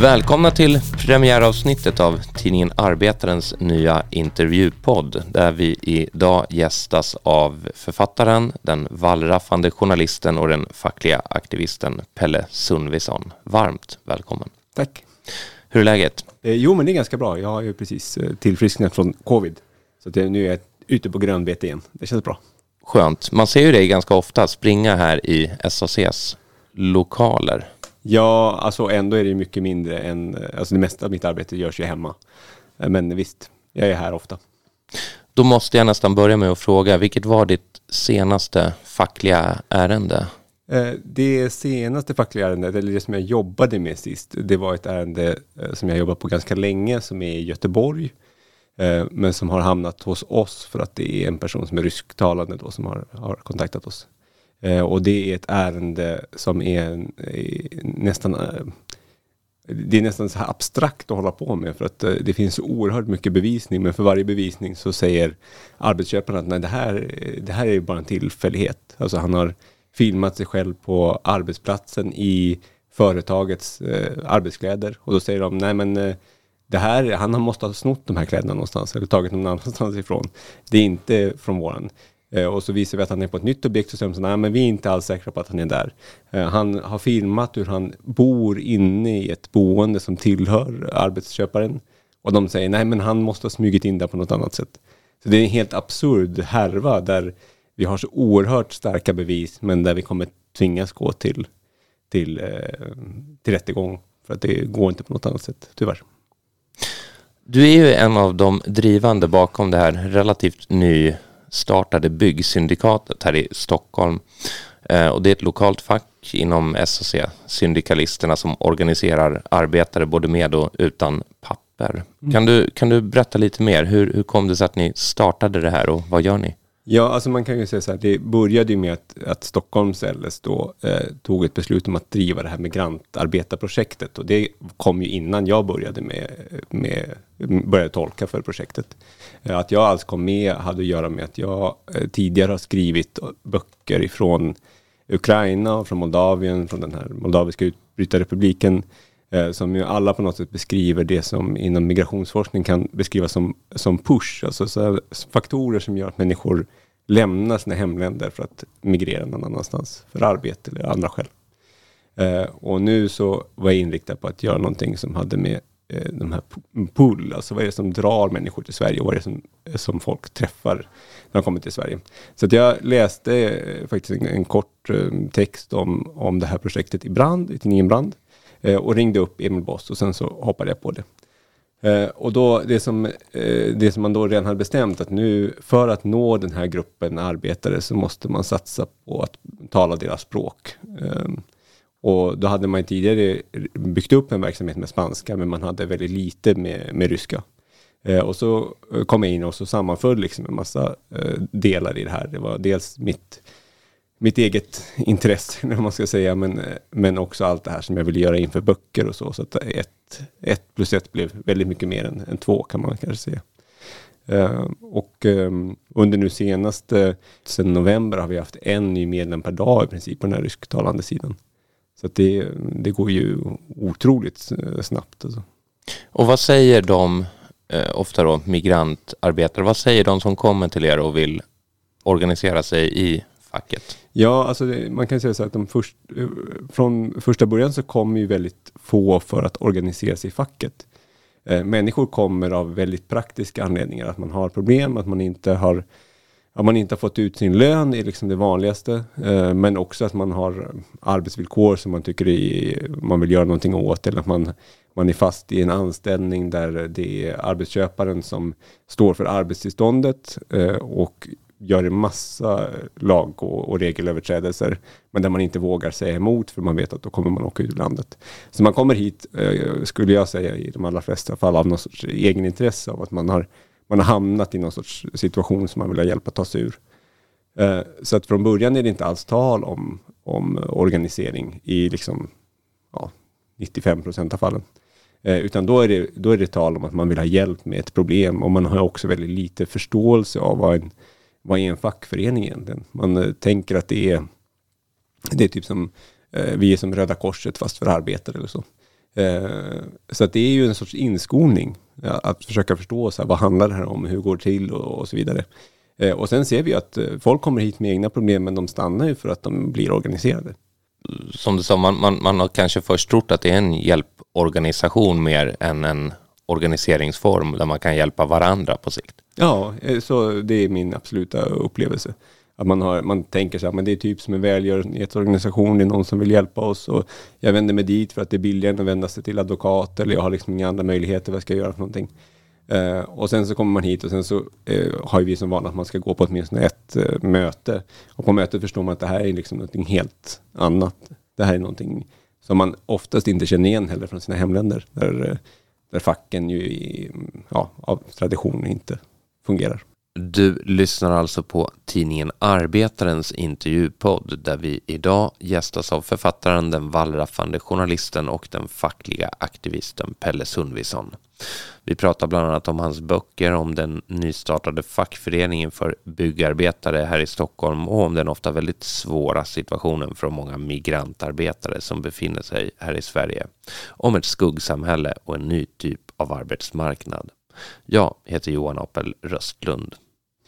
Välkomna till premiäravsnittet av tidningen Arbetarens nya intervjupodd, där vi idag gästas av författaren, den vallraffande journalisten och den fackliga aktivisten Pelle Sundvisson. Varmt välkommen. Tack. Hur är läget? Jo, men det är ganska bra. Jag har ju precis tillfrisknat från covid, så att nu är jag ute på grönbete igen. Det känns bra. Skönt. Man ser ju dig ganska ofta springa här i SACs lokaler. Ja, alltså ändå är det mycket mindre än, alltså det mesta av mitt arbete görs ju hemma. Men visst, jag är här ofta. Då måste jag nästan börja med att fråga, vilket var ditt senaste fackliga ärende? Det senaste fackliga ärendet, eller det som jag jobbade med sist, det var ett ärende som jag jobbat på ganska länge, som är i Göteborg. Men som har hamnat hos oss för att det är en person som är rysktalande då som har kontaktat oss. Och det är ett ärende som är nästan så här abstrakt att hålla på med, för att det finns oerhört mycket bevisning, men för varje bevisning så säger arbetsköparen att nej, det här är ju bara en tillfällighet. Alltså han har filmat sig själv på arbetsplatsen i företagets arbetskläder, och då säger de nej, men det här, han måste ha snott de här kläderna någonstans eller tagit dem någon annanstans ifrån. Det är inte från våran. Och så visar vi att han är på ett nytt objekt och säger så, nej, men vi är inte alls säkra på att han är där. Han har filmat hur han bor inne i ett boende som tillhör arbetsköparen. Och de säger nej, men han måste ha smugit in där på något annat sätt. Så det är en helt absurd härva där vi har så oerhört starka bevis, men där vi kommer tvingas gå till rättegång, för att det går inte på något annat sätt, tyvärr. Du är ju en av de drivande bakom det här relativt nystartade byggsyndikatet här i Stockholm. Och det är ett lokalt fack inom SOC, syndikalisterna, som organiserar arbetare både med och utan papper. Mm. Kan du berätta lite mer? Hur kom det sig att ni startade det här och vad gör ni? Ja, alltså man kan ju säga så här, det började ju med att Stockholms LS då tog ett beslut om att driva det här migrantarbetarprojektet, och det kom ju innan jag började började tolka för projektet. Att jag alls kom med hade att göra med att jag tidigare har skrivit böcker ifrån Ukraina, från Moldavien, från den här moldaviska utbrytarrepubliken, som ju alla på något sätt beskriver det som inom migrationsforskning kan beskrivas som push. Alltså så faktorer som gör att människor lämnar sina hemländer för att migrera någon annanstans för arbete eller andra skäl. Och nu så var jag inriktad på att göra någonting som hade med de här pull, alltså vad är det som drar människor till Sverige och vad är det som folk träffar när de kommer till Sverige. Så att jag läste faktiskt en kort text om det här projektet i tidningen Brand. Och ringde upp Emil Boss och sen så hoppade jag på det. Och då det som man då redan hade bestämt, att nu för att nå den här gruppen arbetare så måste man satsa på att tala deras språk. Och då hade man tidigare byggt upp en verksamhet med spanska, men man hade väldigt lite med ryska. Och så kom jag in och så sammanföll liksom en massa delar i det här. Det var dels mitt eget intresse, när man ska säga, men också allt det här som jag ville göra inför böcker och så. Så att 1+1 blev väldigt mycket mer än 2, kan man kanske säga. Och under nu senaste, sen november, har vi haft en ny medlem per dag i princip på den här rysktalande sidan. Så att det går ju otroligt snabbt. Alltså. Och vad säger de, ofta då migrantarbetare, vad säger de som kommer till er och vill organisera sig i facket? Ja, alltså man kan säga så att från första början så kommer ju väldigt få för att organisera sig i facket. Människor kommer av väldigt praktiska anledningar, att man har problem, att man inte har fått ut sin lön är liksom det vanligaste, men också att man har arbetsvillkor som man tycker man vill göra någonting åt, eller att man är fast i en anställning där det är arbetsköparen som står för arbetstillståndet och gör en massa lag och regelöverträdelser, men där man inte vågar säga emot, för man vet att då kommer man åka ut ur landet. Så man kommer hit, skulle jag säga, i de allra flesta fall av någon sorts egenintresse, av att man har hamnat i någon sorts situation som man vill hjälpa ta sig ur. Så att från början är det inte alls tal om organisering i liksom, ja, 95% av fallen. Utan då är det tal om att man vill ha hjälp med ett problem, och man har också väldigt lite förståelse av vad är en fackförening egentligen? Man tänker att det är typ som vi är som Röda Korset fast för arbetare eller så. Så att det är ju en sorts inskolning, att försöka förstå så här, vad handlar det här om, hur går det till och så vidare. Och sen ser vi att folk kommer hit med egna problem, men de stannar ju för att de blir organiserade. Som du sa, man har kanske först trott att det är en hjälporganisation mer än en organiseringsform där man kan hjälpa varandra på sikt. Ja, så det är min absoluta upplevelse. Att man tänker så här, men det är typ som en välgörenhetsorganisation, det är någon som vill hjälpa oss och jag vänder mig dit för att det är billigare än att vända sig till advokat, eller jag har liksom inga andra möjligheter, vad ska jag göra för någonting. Och sen så kommer man hit och sen så har vi som vana att man ska gå på åtminstone ett möte. Och på mötet förstår man att det här är liksom någonting helt annat. Det här är någonting som man oftast inte känner igen heller från sina hemländer. Där facken ju av tradition inte fungerar. Du lyssnar alltså på tidningen Arbetarens intervjupodd, där vi idag gästas av författaren, den wallraffande journalisten och den fackliga aktivisten Pelle Sundvisson. Vi pratar bland annat om hans böcker, om den nystartade fackföreningen för byggarbetare här i Stockholm och om den ofta väldigt svåra situationen för många migrantarbetare som befinner sig här i Sverige. Om ett skuggsamhälle och en ny typ av arbetsmarknad. Jag heter Johan Apel Röstlund.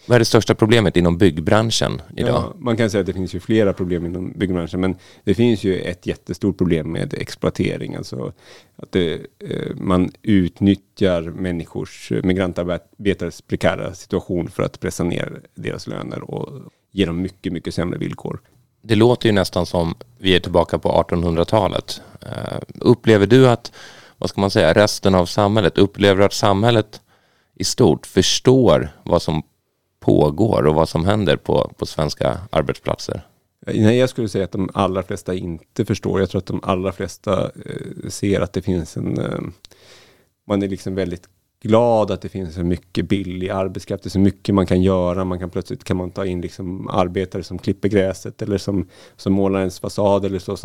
Vad är det största problemet inom byggbranschen idag? Ja, man kan säga att det finns ju flera problem inom byggbranschen, men det finns ju ett jättestort problem med exploatering. Alltså att man utnyttjar människors, migrantarbetares prekära situation för att pressa ner deras löner och ge dem mycket, mycket sämre villkor. Det låter ju nästan som vi är tillbaka på 1800-talet. Upplever du att, vad ska man säga, resten av samhället upplever att samhället i stort förstår vad som pågår och vad som händer på svenska arbetsplatser? Nej, jag skulle säga att de allra flesta inte förstår. Jag tror att de allra flesta ser att det finns man är liksom väldigt glad att det finns så mycket billig arbetskraft. Det är så mycket man kan göra. Plötsligt kan man ta in liksom arbetare som klipper gräset eller som målar ens fasad eller så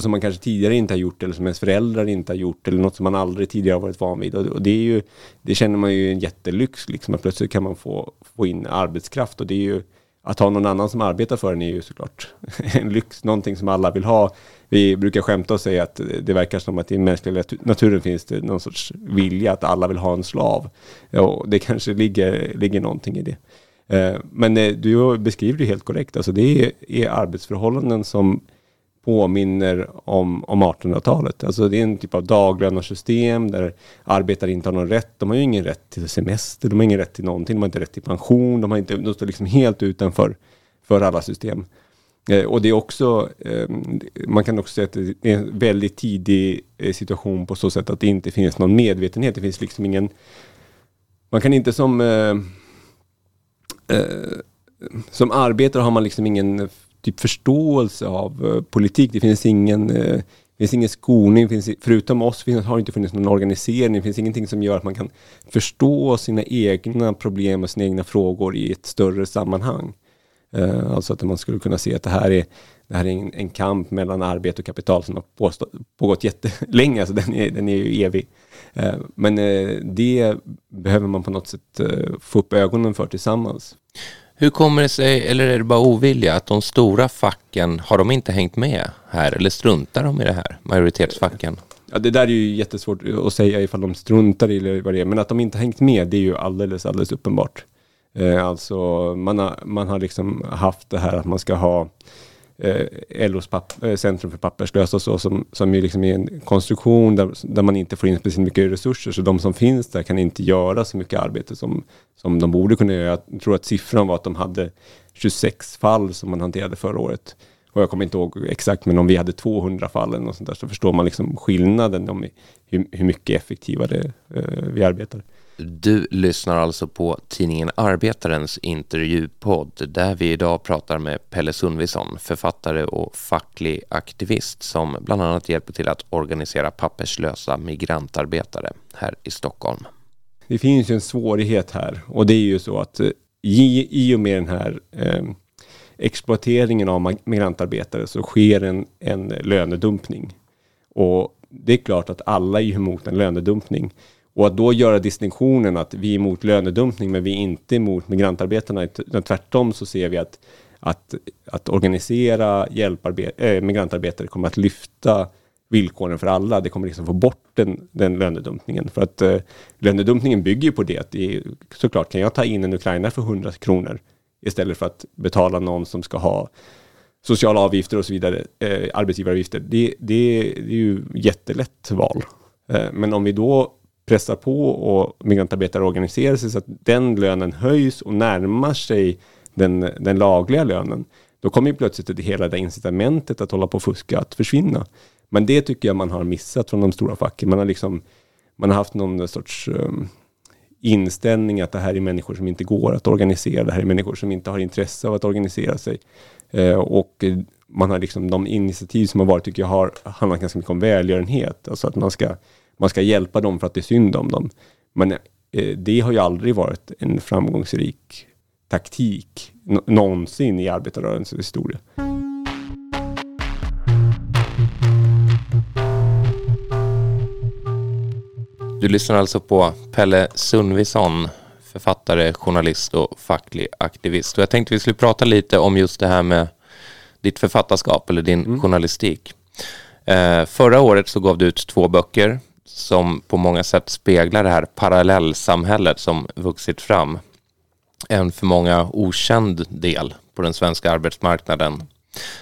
som man kanske tidigare inte har gjort, eller som ens föräldrar inte har gjort, eller något som man aldrig tidigare har varit van vid. Och det är ju, det känner man ju en jättelyx liksom, att plötsligt kan man få in arbetskraft, och det är ju, att ha någon annan som arbetar för en är ju såklart en lyx, någonting som alla vill ha. Vi brukar skämta och säga att det verkar som att i mänskliga naturen finns det någon sorts vilja att alla vill ha en slav. Och det kanske ligger någonting i det. Men du beskriver det helt korrekt. Alltså det är arbetsförhållanden som påminner om 1800-talet. Alltså det är en typ av daglönarsystem där arbetare inte har någon rätt. De har ju ingen rätt till semester, de har ingen rätt till någonting, de har inte rätt till pension, de står liksom helt utanför för alla system. Och det är också, man kan också säga att det är en väldigt tidig situation på så sätt att det inte finns någon medvetenhet. Det finns liksom ingen, man kan inte som arbetare har man liksom ingen typ förståelse av politik. Det finns ingen skolning, förutom oss har det inte funnits någon organisering. Det finns ingenting som gör att man kan förstå sina egna problem och sina egna frågor i ett större sammanhang. Alltså att man skulle kunna se att det här är en kamp mellan arbete och kapital som har pågått jättelänge. Alltså den är ju evig. Men det behöver man på något sätt få upp ögonen för tillsammans. Hur kommer det sig, eller är det bara ovilja, att de stora facken, har de inte hängt med här? Eller struntar de i det här, majoritetsfacken? Ja, det där är ju jättesvårt att säga ifall de struntar i vad det är. Men att de inte hängt med, det är ju alldeles, alldeles uppenbart. Alltså man har liksom haft det här att man ska ha LOs centrum för papperslösa och så, som ju liksom är en konstruktion där man inte får in speciellt mycket resurser, så de som finns där kan inte göra så mycket arbete som de borde kunna göra. Jag tror att siffran var att de hade 26 fall som man hanterade förra året, och jag kommer inte ihåg exakt, men om vi hade 200 fall eller något sånt där, så förstår man liksom skillnaden om hur mycket effektivare vi arbetar. Du lyssnar alltså på tidningen Arbetarens intervjupodd, där vi idag pratar med Pelle Sundvisson, författare och facklig aktivist som bland annat hjälper till att organisera papperslösa migrantarbetare här i Stockholm. Det finns ju en svårighet här, och det är ju så att i och med den här exploateringen av migrantarbetare så sker en lönedumpning. Och det är klart att alla är emot en lönedumpning. Och att då göra distinktionen att vi är emot lönedumpning men vi är inte emot migrantarbetarna. Tvärtom så ser vi att organisera migrantarbetare kommer att lyfta villkoren för alla. Det kommer liksom få bort den lönedumpningen. För att lönedumpningen bygger ju på det. Att det är, såklart kan jag ta in en ukrainare för 100 kronor istället för att betala någon som ska ha sociala avgifter och så vidare, arbetsgivaravgifter. Det är ju jättelätt val. Men om vi då pressar på och migrantarbetare organiserar sig så att den lönen höjs och närmar sig den lagliga lönen, då kommer ju plötsligt hela det incitamentet att hålla på och fuska att försvinna. Men det tycker jag man har missat från de stora facken. Man har haft någon sorts inställning att det här är människor som inte går att organisera. Det här är människor som inte har intresse av att organisera sig. Och man har liksom de initiativ som har varit, tycker jag, har handlat ganska mycket om välgörenhet. Alltså att man ska hjälpa dem för att det är synd om dem. Men det har ju aldrig varit en framgångsrik taktik någonsin i arbetarrörelsens historia. Du lyssnar alltså på Pelle Sundvisson, författare, journalist och facklig aktivist. Och jag tänkte vi skulle prata lite om just det här med ditt författarskap eller din journalistik. Förra året så gav du ut 2 böcker som på många sätt speglar det här parallellsamhället som vuxit fram. En för många okänd del på den svenska arbetsmarknaden.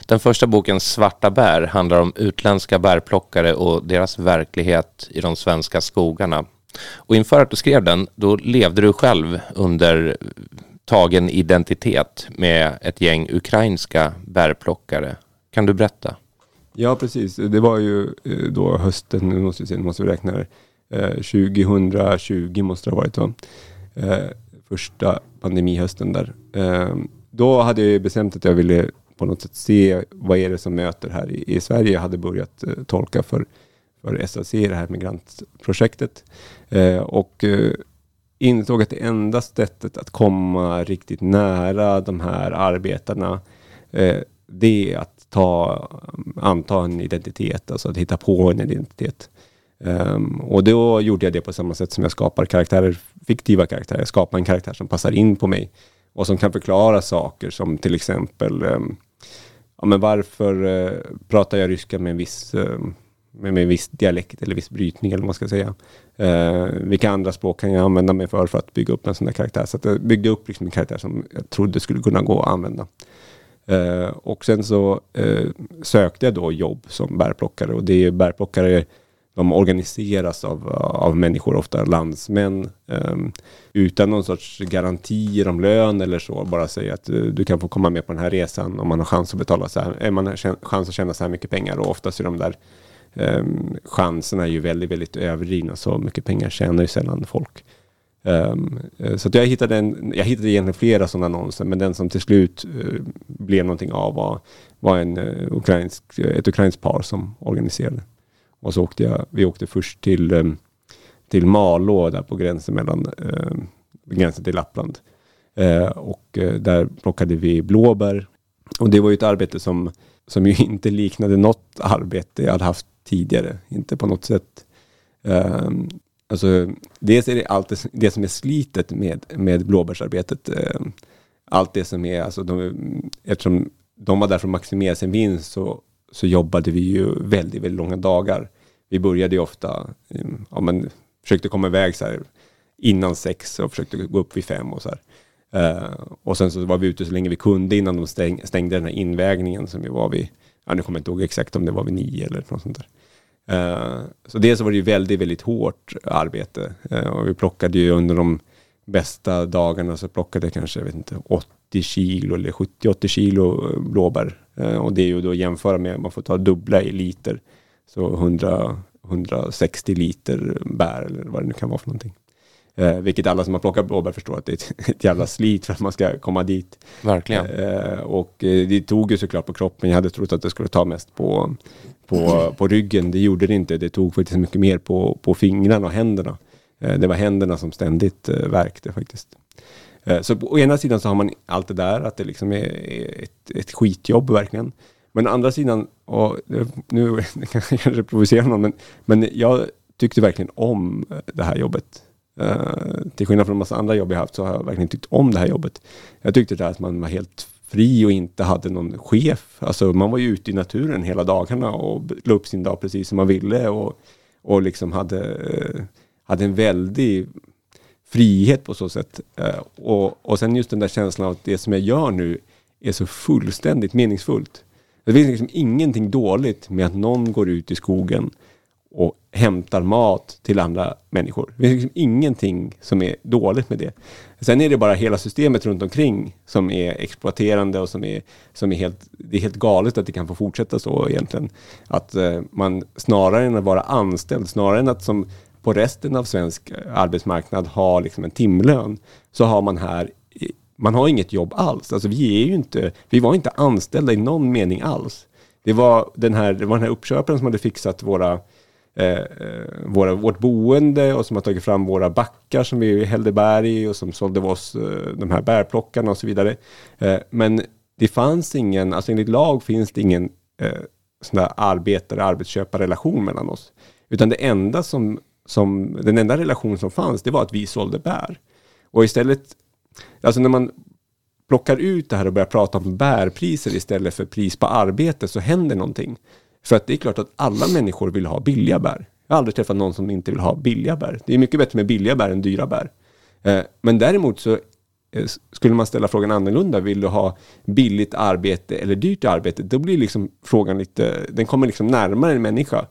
Den första boken, Svarta bär, handlar om utländska bärplockare och deras verklighet i de svenska skogarna. Och inför att du skrev den, då levde du själv under tagen identitet med ett gäng ukrainska bärplockare. Kan du berätta? Ja, precis. Det var ju då hösten, nu måste vi räkna här, 2020 måste det ha varit då. Första pandemihösten där. Då hade jag bestämt att jag ville på något sätt se vad är det som möter här i Sverige. Jag hade börjat tolka för SAC, det här migrantprojektet. Och insåg att det enda sättet att komma riktigt nära de här arbetarna, det är att anta en identitet. Alltså att hitta på en identitet. Och då gjorde jag det på samma sätt som jag skapar fiktiva karaktärer. Jag skapar en karaktär som passar in på mig och som kan förklara saker som till exempel varför pratar jag ryska med en viss dialekt eller viss brytning eller vad man ska säga. Vilka andra språk kan jag använda mig för att bygga upp en sån där karaktär. Så att jag byggde upp liksom en karaktär som jag trodde skulle kunna gå att använda. Och sen så sökte jag då jobb som bärplockare, och det är bärplockare. De organiseras av människor, ofta landsmän, utan någon sorts garantier om lön eller så. Bara säga att du kan få komma med på den här resan om man har chans att betala så här. Man har chans att tjäna så här mycket pengar. Och oftast är de där chanserna är ju väldigt, väldigt överdrivna. Så mycket pengar tjänar ju sällan folk. Så att jag hittade egentligen flera sådana annonser. Men den som till slut blev någonting av var ett ukrainskt par som organiserade. Och så vi åkte först till Malå, där på gränsen gränsen till Lappland. Och där plockade vi blåbär. Och det var ju ett arbete som ju inte liknade något arbete jag hade haft tidigare. Inte på något sätt. Alltså, dels är det allt det som är slitet med blåbärsarbetet. Allt det som är, alltså eftersom de var där för att maximera sin vinst, så jobbade vi ju väldigt, väldigt långa dagar. Vi började ju ofta, försökte komma iväg så här innan 6 och försökte gå upp vid 5 och så här. Och sen så var vi ute så länge vi kunde innan de stängde den här invägningen som vi var vid. Nu kommer jag inte ihåg exakt om det var vid 9 eller något sånt där. Så dels var det ju väldigt, väldigt hårt arbete. Och vi plockade ju under de bästa dagarna, så plockade jag kanske, 80 kilo eller 70-80 kilo blåbär. Och det är ju då jämföra med, man får ta dubbla i liter, så 160 liter bär eller vad det nu kan vara för någonting. Vilket alla som har plockat blåbär förstår att det är ett jävla slit för att man ska komma dit. Verkligen. Och det tog ju såklart på kroppen. Jag hade trott att det skulle ta mest på ryggen. Det gjorde det inte. Det tog faktiskt mycket mer på fingrarna och händerna. Det var händerna som ständigt värkte faktiskt. Så på ena sidan så har man allt det där, att det liksom är ett skitjobb verkligen. Men å andra sidan, och nu kan jag reprovocera någon, men jag tyckte verkligen om det här jobbet. Till skillnad från en massa andra jobb jag haft, så har jag verkligen tyckt om det här jobbet. Jag tyckte det här att man var helt fri och inte hade någon chef. Alltså man var ju ute i naturen hela dagarna och la upp sin dag precis som man ville och liksom hade en väldig frihet på så sätt. Och sen just den där känslan av att det som jag gör nu är så fullständigt meningsfullt. Det finns liksom ingenting dåligt med att någon går ut i skogen och hämtar mat till andra människor. Det finns liksom ingenting som är dåligt med det. Sen är det bara hela systemet runt omkring som är exploaterande och som är helt, det är helt galet att det kan få fortsätta så egentligen. Att man snarare än att vara anställd, snarare än att som på resten av svensk arbetsmarknad ha liksom en timlön, så har man här, man har inget jobb alls. Alltså vi var inte anställda i någon mening alls. Det var den här uppköparen som hade fixat vårt boende och som har tagit fram våra backar som vi hällde bär i och som sålde oss de här bärplockarna och så vidare. Men det fanns ingen, alltså enligt lag finns det ingen sån där arbetsköparrelation mellan oss. Utan det enda den enda relation som fanns, det var att vi sålde bär. Och istället, alltså när man plockar ut det här och börjar prata om bärpriser istället för pris på arbete, så händer någonting. För att det är klart att alla människor vill ha billiga bär. Jag har aldrig träffat någon som inte vill ha billiga bär. Det är mycket bättre med billiga bär än dyra bär. Men däremot så skulle man ställa frågan annorlunda. Vill du ha billigt arbete eller dyrt arbete? Då blir liksom frågan lite, den kommer liksom närmare en människa.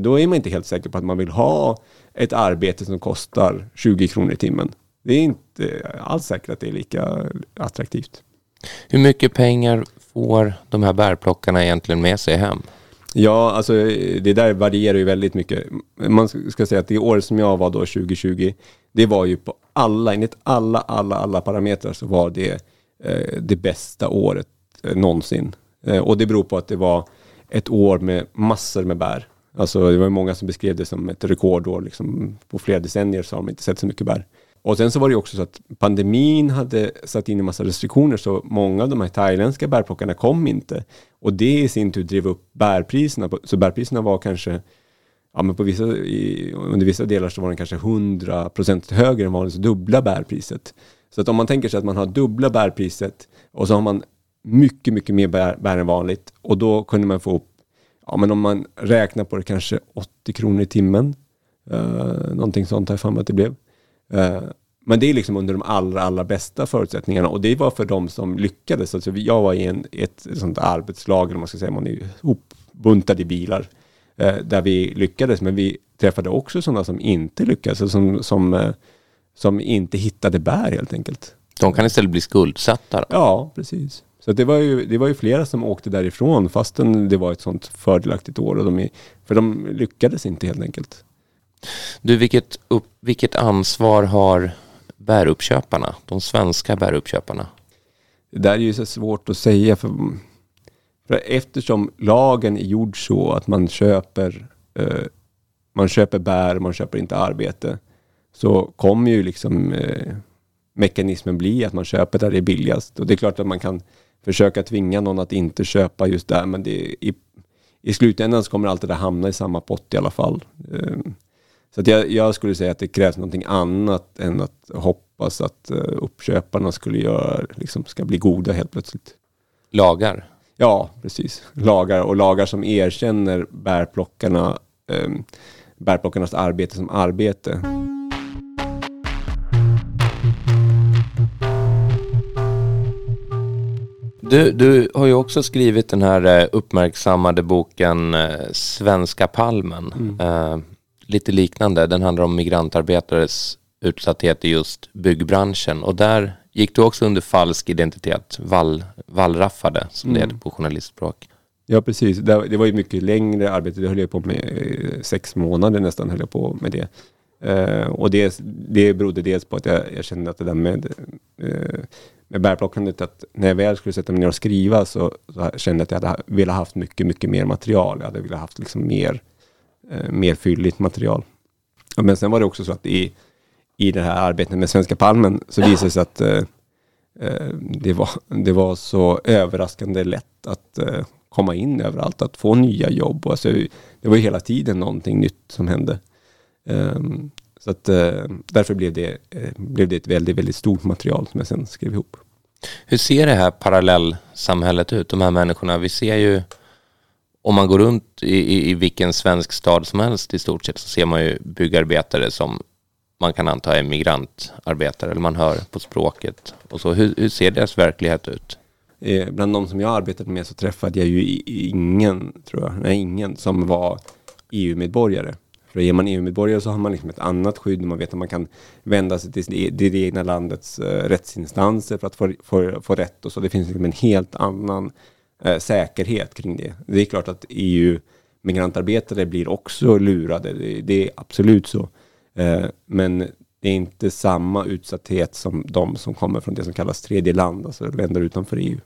Då är man inte helt säker på att man vill ha ett arbete som kostar 20 kronor i timmen. Det är inte alls säkert att det är lika attraktivt. Hur mycket pengar får de här bärplockarna egentligen med sig hem? Ja, alltså det där varierar ju väldigt mycket. Man ska säga att det år som jag var då, 2020, det var ju på alla parametrar så var det det bästa året någonsin. Och det beror på att det var ett år med massor med bär. Alltså det var många som beskrev det som ett rekordår liksom, på flera decennier så har de inte sett så mycket bär. Och sen så var det också så att pandemin hade satt in en massa restriktioner, så många av de här thailändska bärplockarna kom inte. Och det i sin tur drev upp bärpriserna. Så bärpriserna var kanske, ja men under vissa delar så var den kanske 100% högre än vanligt, dubbla bärpriset. Så att om man tänker sig att man har dubbla bärpriset och så har man mycket, mycket mer bär än vanligt. Och då kunde man få upp, ja men om man räknar på det kanske 80 kronor i timmen. Någonting sånt här fan att det blev. Men det är liksom under de allra bästa förutsättningarna, och det var för de som lyckades. Alltså jag var i ett sånt arbetslag, eller man ska säga, man är hopbuntad i bilar, där vi lyckades, men vi träffade också sådana som inte lyckades, som inte hittade bär helt enkelt. De kan istället bli skuldsatta då. Ja, precis. Så det var ju flera som åkte därifrån fastän det var ett sånt fördelaktigt år, och för de lyckades inte helt enkelt. Du, vilket ansvar har bäruppköparna, de svenska bäruppköparna? Det där är ju så svårt att säga, för eftersom lagen är gjord så att man köper bär, man köper inte arbete, så kommer ju liksom mekanismen bli att man köper där det är billigast. Och det är klart att man kan försöka tvinga någon att inte köpa just där, men i slutändan så kommer allt det där hamna i samma pott i alla fall. Så att jag skulle säga att det krävs någonting annat än att hoppas att uppköparna ska bli goda helt plötsligt. Lagar? Ja, precis. Lagar som erkänner bärplockarnas arbete som arbete. Du har ju också skrivit den här uppmärksammade boken Svenska palmen. Lite liknande. Den handlar om migrantarbetares utsatthet i just byggbranschen. Och där gick du också under falsk identitet. Vallraffade, som det heter på journalistspråk. Ja, precis. Det var ju mycket längre arbete. Det höll jag på med 6 månader nästan. Höll jag på med det. Och det berodde dels på att jag kände att det där med bärplockandet, att när jag väl skulle sätta mig ner och skriva så kände jag att jag hade velat haft mycket, mycket mer material. Jag hade velat haft liksom mer fylligt material. Men sen var det också så att i det här arbetet med Svenska palmen så visade det sig att det var så överraskande lätt att komma in överallt, att få nya jobb. Alltså, det var ju hela tiden någonting nytt som hände. Så att därför blev det ett väldigt, väldigt stort material som jag sen skrev ihop. Hur ser det här parallellsamhället ut? De här människorna, vi ser ju, om man går runt i vilken svensk stad som helst i stort sett, så ser man ju byggarbetare som man kan anta är migrantarbetare, eller man hör på språket. Och så, hur ser deras verklighet ut? Bland de som jag arbetat med så träffade jag ju ingen som var EU-medborgare. För är man EU-medborgare så har man liksom ett annat skydd. Man vet att man kan vända sig till det egna landets rättsinstanser för att få rätt. Och så. Det finns liksom en helt annan säkerhet kring det. Det är klart att EU-migrantarbetare blir också lurade. Det är absolut så. Men det är inte samma utsatthet som de som kommer från det som kallas tredje land. Alltså länder utanför EU.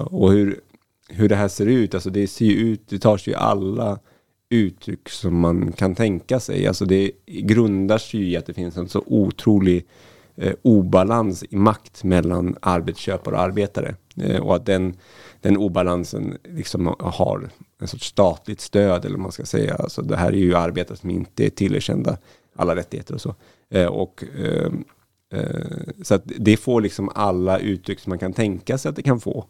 Och hur det här ser ut. Alltså det ser ju ut, det tar sig ju alla uttryck som man kan tänka sig. Alltså det grundar sig i att det finns en så otrolig obalans i makt mellan arbetsköpare och arbetare. Och att den obalansen liksom har en sorts statligt stöd, eller man ska säga. Alltså det här är ju arbetare som inte är tillerkända alla rättigheter och så. Så att det får liksom alla uttryck som man kan tänka sig att det kan få.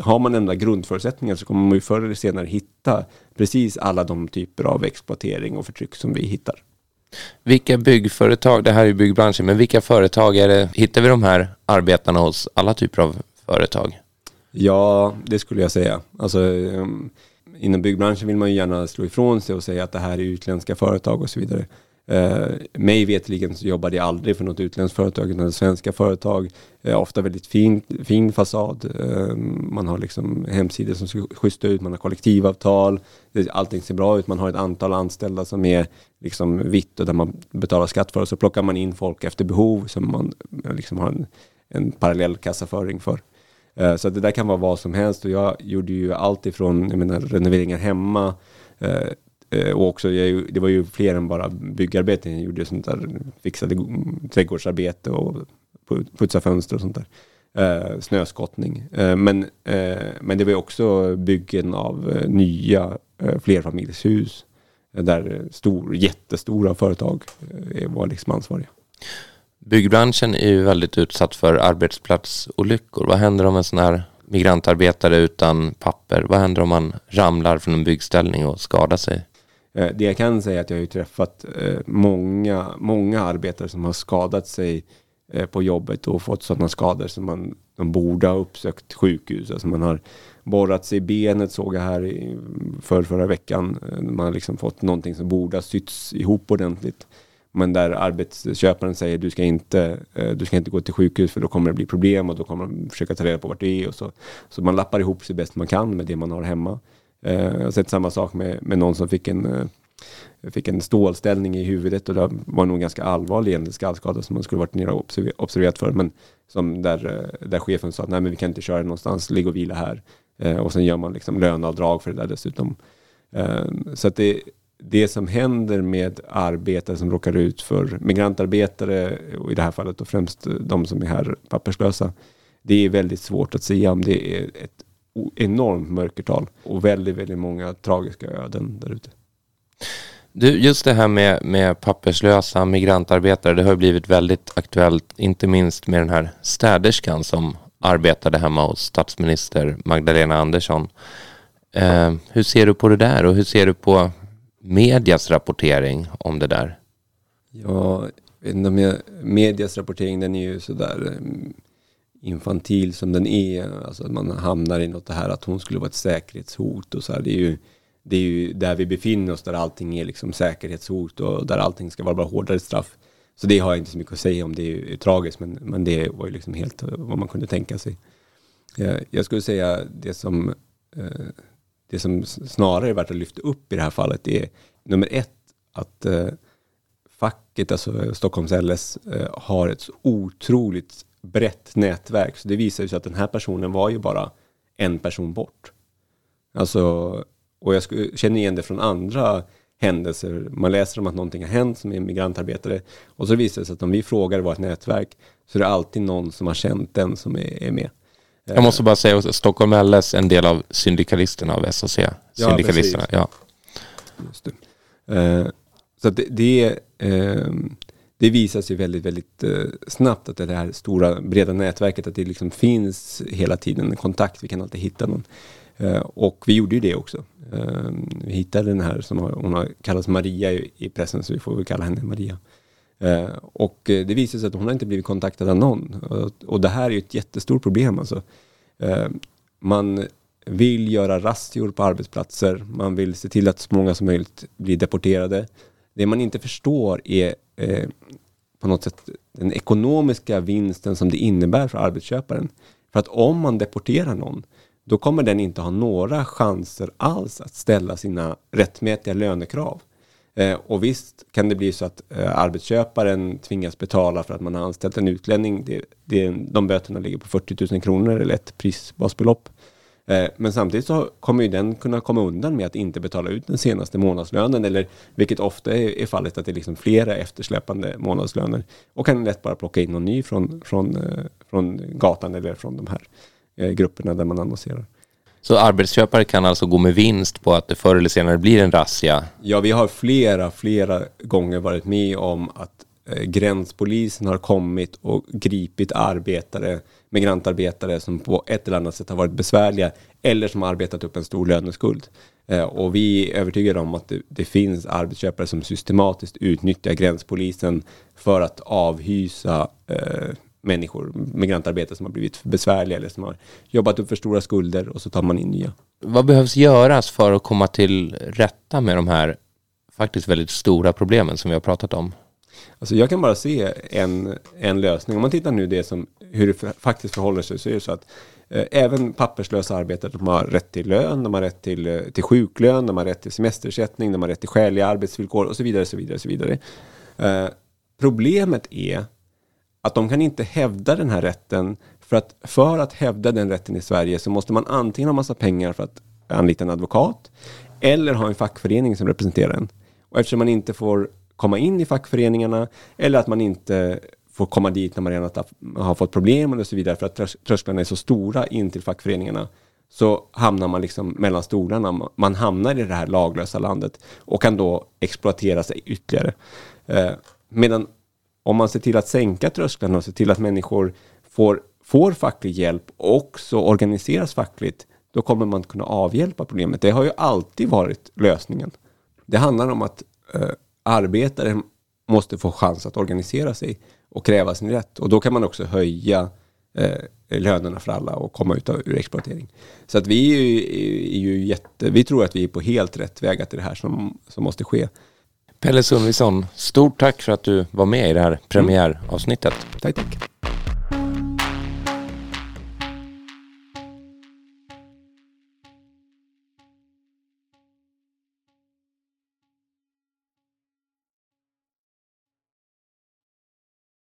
Har man nämnda grundförutsättningar så kommer man ju förr eller senare hitta precis alla de typer av exploatering och förtryck som vi hittar. Vilka byggföretag, det här är ju byggbranschen, men vilka företag är det? Hittar vi de här arbetarna hos alla typer av företag? Ja, det skulle jag säga. Alltså, inom byggbranschen vill man ju gärna slå ifrån sig och säga att det här är utländska företag och så vidare. Mig vetligen så jobbade jag aldrig för något utländskt företag utan svenska företag, ofta väldigt fin fasad, man har liksom hemsidor som ser schyssta ut, man har kollektivavtal, allting ser bra ut, man har ett antal anställda som är liksom vitt och där man betalar skatt för, och så plockar man in folk efter behov som man liksom har en parallell kassaföring för. Så det där kan vara vad som helst, och jag gjorde ju allt ifrån renoveringar hemma, och också, det var ju fler än bara byggarbeten. Jag gjorde sånt där, fixade trädgårdsarbete och putsa fönster och sånt där. Snöskottning. Men det var ju också byggen av nya flerfamiljshus. Där jättestora företag var liksom ansvariga. Byggbranschen är ju väldigt utsatt för arbetsplatsolyckor. Vad händer om en sån här migrantarbetare utan papper? Vad händer om man ramlar från en byggställning och skadar sig? Det jag kan säga är att jag har ju träffat många arbetare som har skadat sig på jobbet och fått sådana skador som de borde ha uppsökt sjukhus. Alltså man har borrat sig i benet, såg jag här förra veckan. Man har liksom fått någonting som borde ha sytts ihop ordentligt. Men där arbetsköparen säger du ska inte gå till sjukhus för då kommer det bli problem och då kommer de försöka ta reda på vart det är. Och så man lappar ihop sig bäst man kan med det man har hemma. Jag har sett samma sak med någon som fick en stålställning i huvudet, och det var nog ganska allvarlig en skallskada som man skulle varit nere och observerat för. Men som där chefen sa att nej, men vi kan inte köra någonstans, ligga och vila här. Och sen gör man liksom löneavdrag för det där dessutom. Så att det som händer med arbetare som råkar ut för migrantarbetare, och i det här fallet då främst de som är här papperslösa, det är väldigt svårt att säga, om det är ett enormt mörkertal och väldigt, väldigt många tragiska öden där ute. Du, just det här med papperslösa migrantarbetare, det har blivit väldigt aktuellt, inte minst med den här städerskan som arbetade hemma hos statsminister Magdalena Andersson. Hur ser du på det där, och hur ser du på medias rapportering om det där? Ja, medias rapportering, den är ju så där infantil som den är. Alltså att man hamnar i något det här att hon skulle vara ett säkerhetshot och så här. Det är ju där vi befinner oss, där allting är liksom säkerhetshot och där allting ska vara bara hårdare straff. Så det har jag inte så mycket att säga om, det är ju tragiskt, men det var ju liksom helt vad man kunde tänka sig. Jag skulle säga det som snarare är värt att lyfta upp i det här fallet är nummer ett, att facket, alltså Stockholms LS, har ett så otroligt brett nätverk. Så det visar ju sig att den här personen var ju bara en person bort. Alltså, och jag känner igen det från andra händelser. Man läser om att någonting har hänt som är migrantarbetare, och så visar det sig att om vi frågar vårt nätverk så är det alltid någon som har känt den som är med. Jag måste bara säga att Stockholm LS är en del av syndikalisterna, av SAC. Syndikalisterna, ja. Just det. Så att det är det visar sig väldigt, väldigt snabbt att det här stora breda nätverket, att det liksom finns hela tiden kontakt, vi kan alltid hitta någon. Och vi gjorde ju det också. Vi hittade den här som hon har kallats Maria i pressen, så vi får väl kalla henne Maria. Och det visade sig att hon har inte blivit kontaktad av någon. Och det här är ju ett jättestort problem alltså. Man vill göra rastjord på arbetsplatser. Man vill se till att så många som möjligt blir deporterade. Det man inte förstår är på något sätt den ekonomiska vinsten som det innebär för arbetsköparen. För att om man deporterar någon, då kommer den inte ha några chanser alls att ställa sina rättmätiga lönekrav. Och visst kan det bli så att arbetsköparen tvingas betala för att man har anställt en utlänning. De böterna ligger på 40 000 kronor eller ett prisbasbelopp. Men samtidigt så kommer ju den kunna komma undan med att inte betala ut den senaste månadslönen, eller vilket ofta är fallet, att det är liksom flera eftersläppande månadslöner, och kan lätt bara plocka in någon ny från gatan eller från de här grupperna där man annonserar. Så arbetsköpare kan alltså gå med vinst på att det förr eller senare blir en razzia? Ja, vi har flera gånger varit med om att gränspolisen har kommit och gripit migrantarbetare som på ett eller annat sätt har varit besvärliga eller som har arbetat upp en stor löneskuld. Och vi är övertygade om att det finns arbetsköpare som systematiskt utnyttjar gränspolisen för att avhysa människor, migrantarbetare som har blivit besvärliga eller som har jobbat upp för stora skulder, och så tar man in nya. Vad behövs göras för att komma till rätta med de här faktiskt väldigt stora problemen som vi har pratat om? Alltså jag kan bara se en lösning. Om man tittar nu hur det faktiskt förhåller sig, så är det så att även papperslösa arbetare, de har rätt till lön, de har rätt till sjuklön, de har rätt till semesterersättning, de har rätt till skäliga arbetsvillkor och så vidare, så vidare, så vidare. Problemet är att de kan inte hävda den här rätten, för att hävda den rätten i Sverige så måste man antingen ha massa pengar för att anlita en advokat eller ha en fackförening som representerar en. Och eftersom man inte får komma in i fackföreningarna eller att man inte får komma dit när man redan har fått problem eller så vidare, för att trösklarna är så stora in till fackföreningarna, så hamnar man liksom mellan stolarna. Man hamnar i det här laglösa landet och kan då exploatera sig ytterligare. Medan om man ser till att sänka trösklarna och ser till att människor får facklig hjälp och så organiseras fackligt, då kommer man kunna avhjälpa problemet. Det har ju alltid varit lösningen. Det handlar om att arbetare måste få chans att organisera sig och kräva sin rätt. Och då kan man också höja lönerna för alla och komma ut ur exploatering. Så att vi tror att vi är på helt rätt väg, att det är det här som måste ske. Pelle Sundvisson, stort tack för att du var med i det här premiäravsnittet. Tack.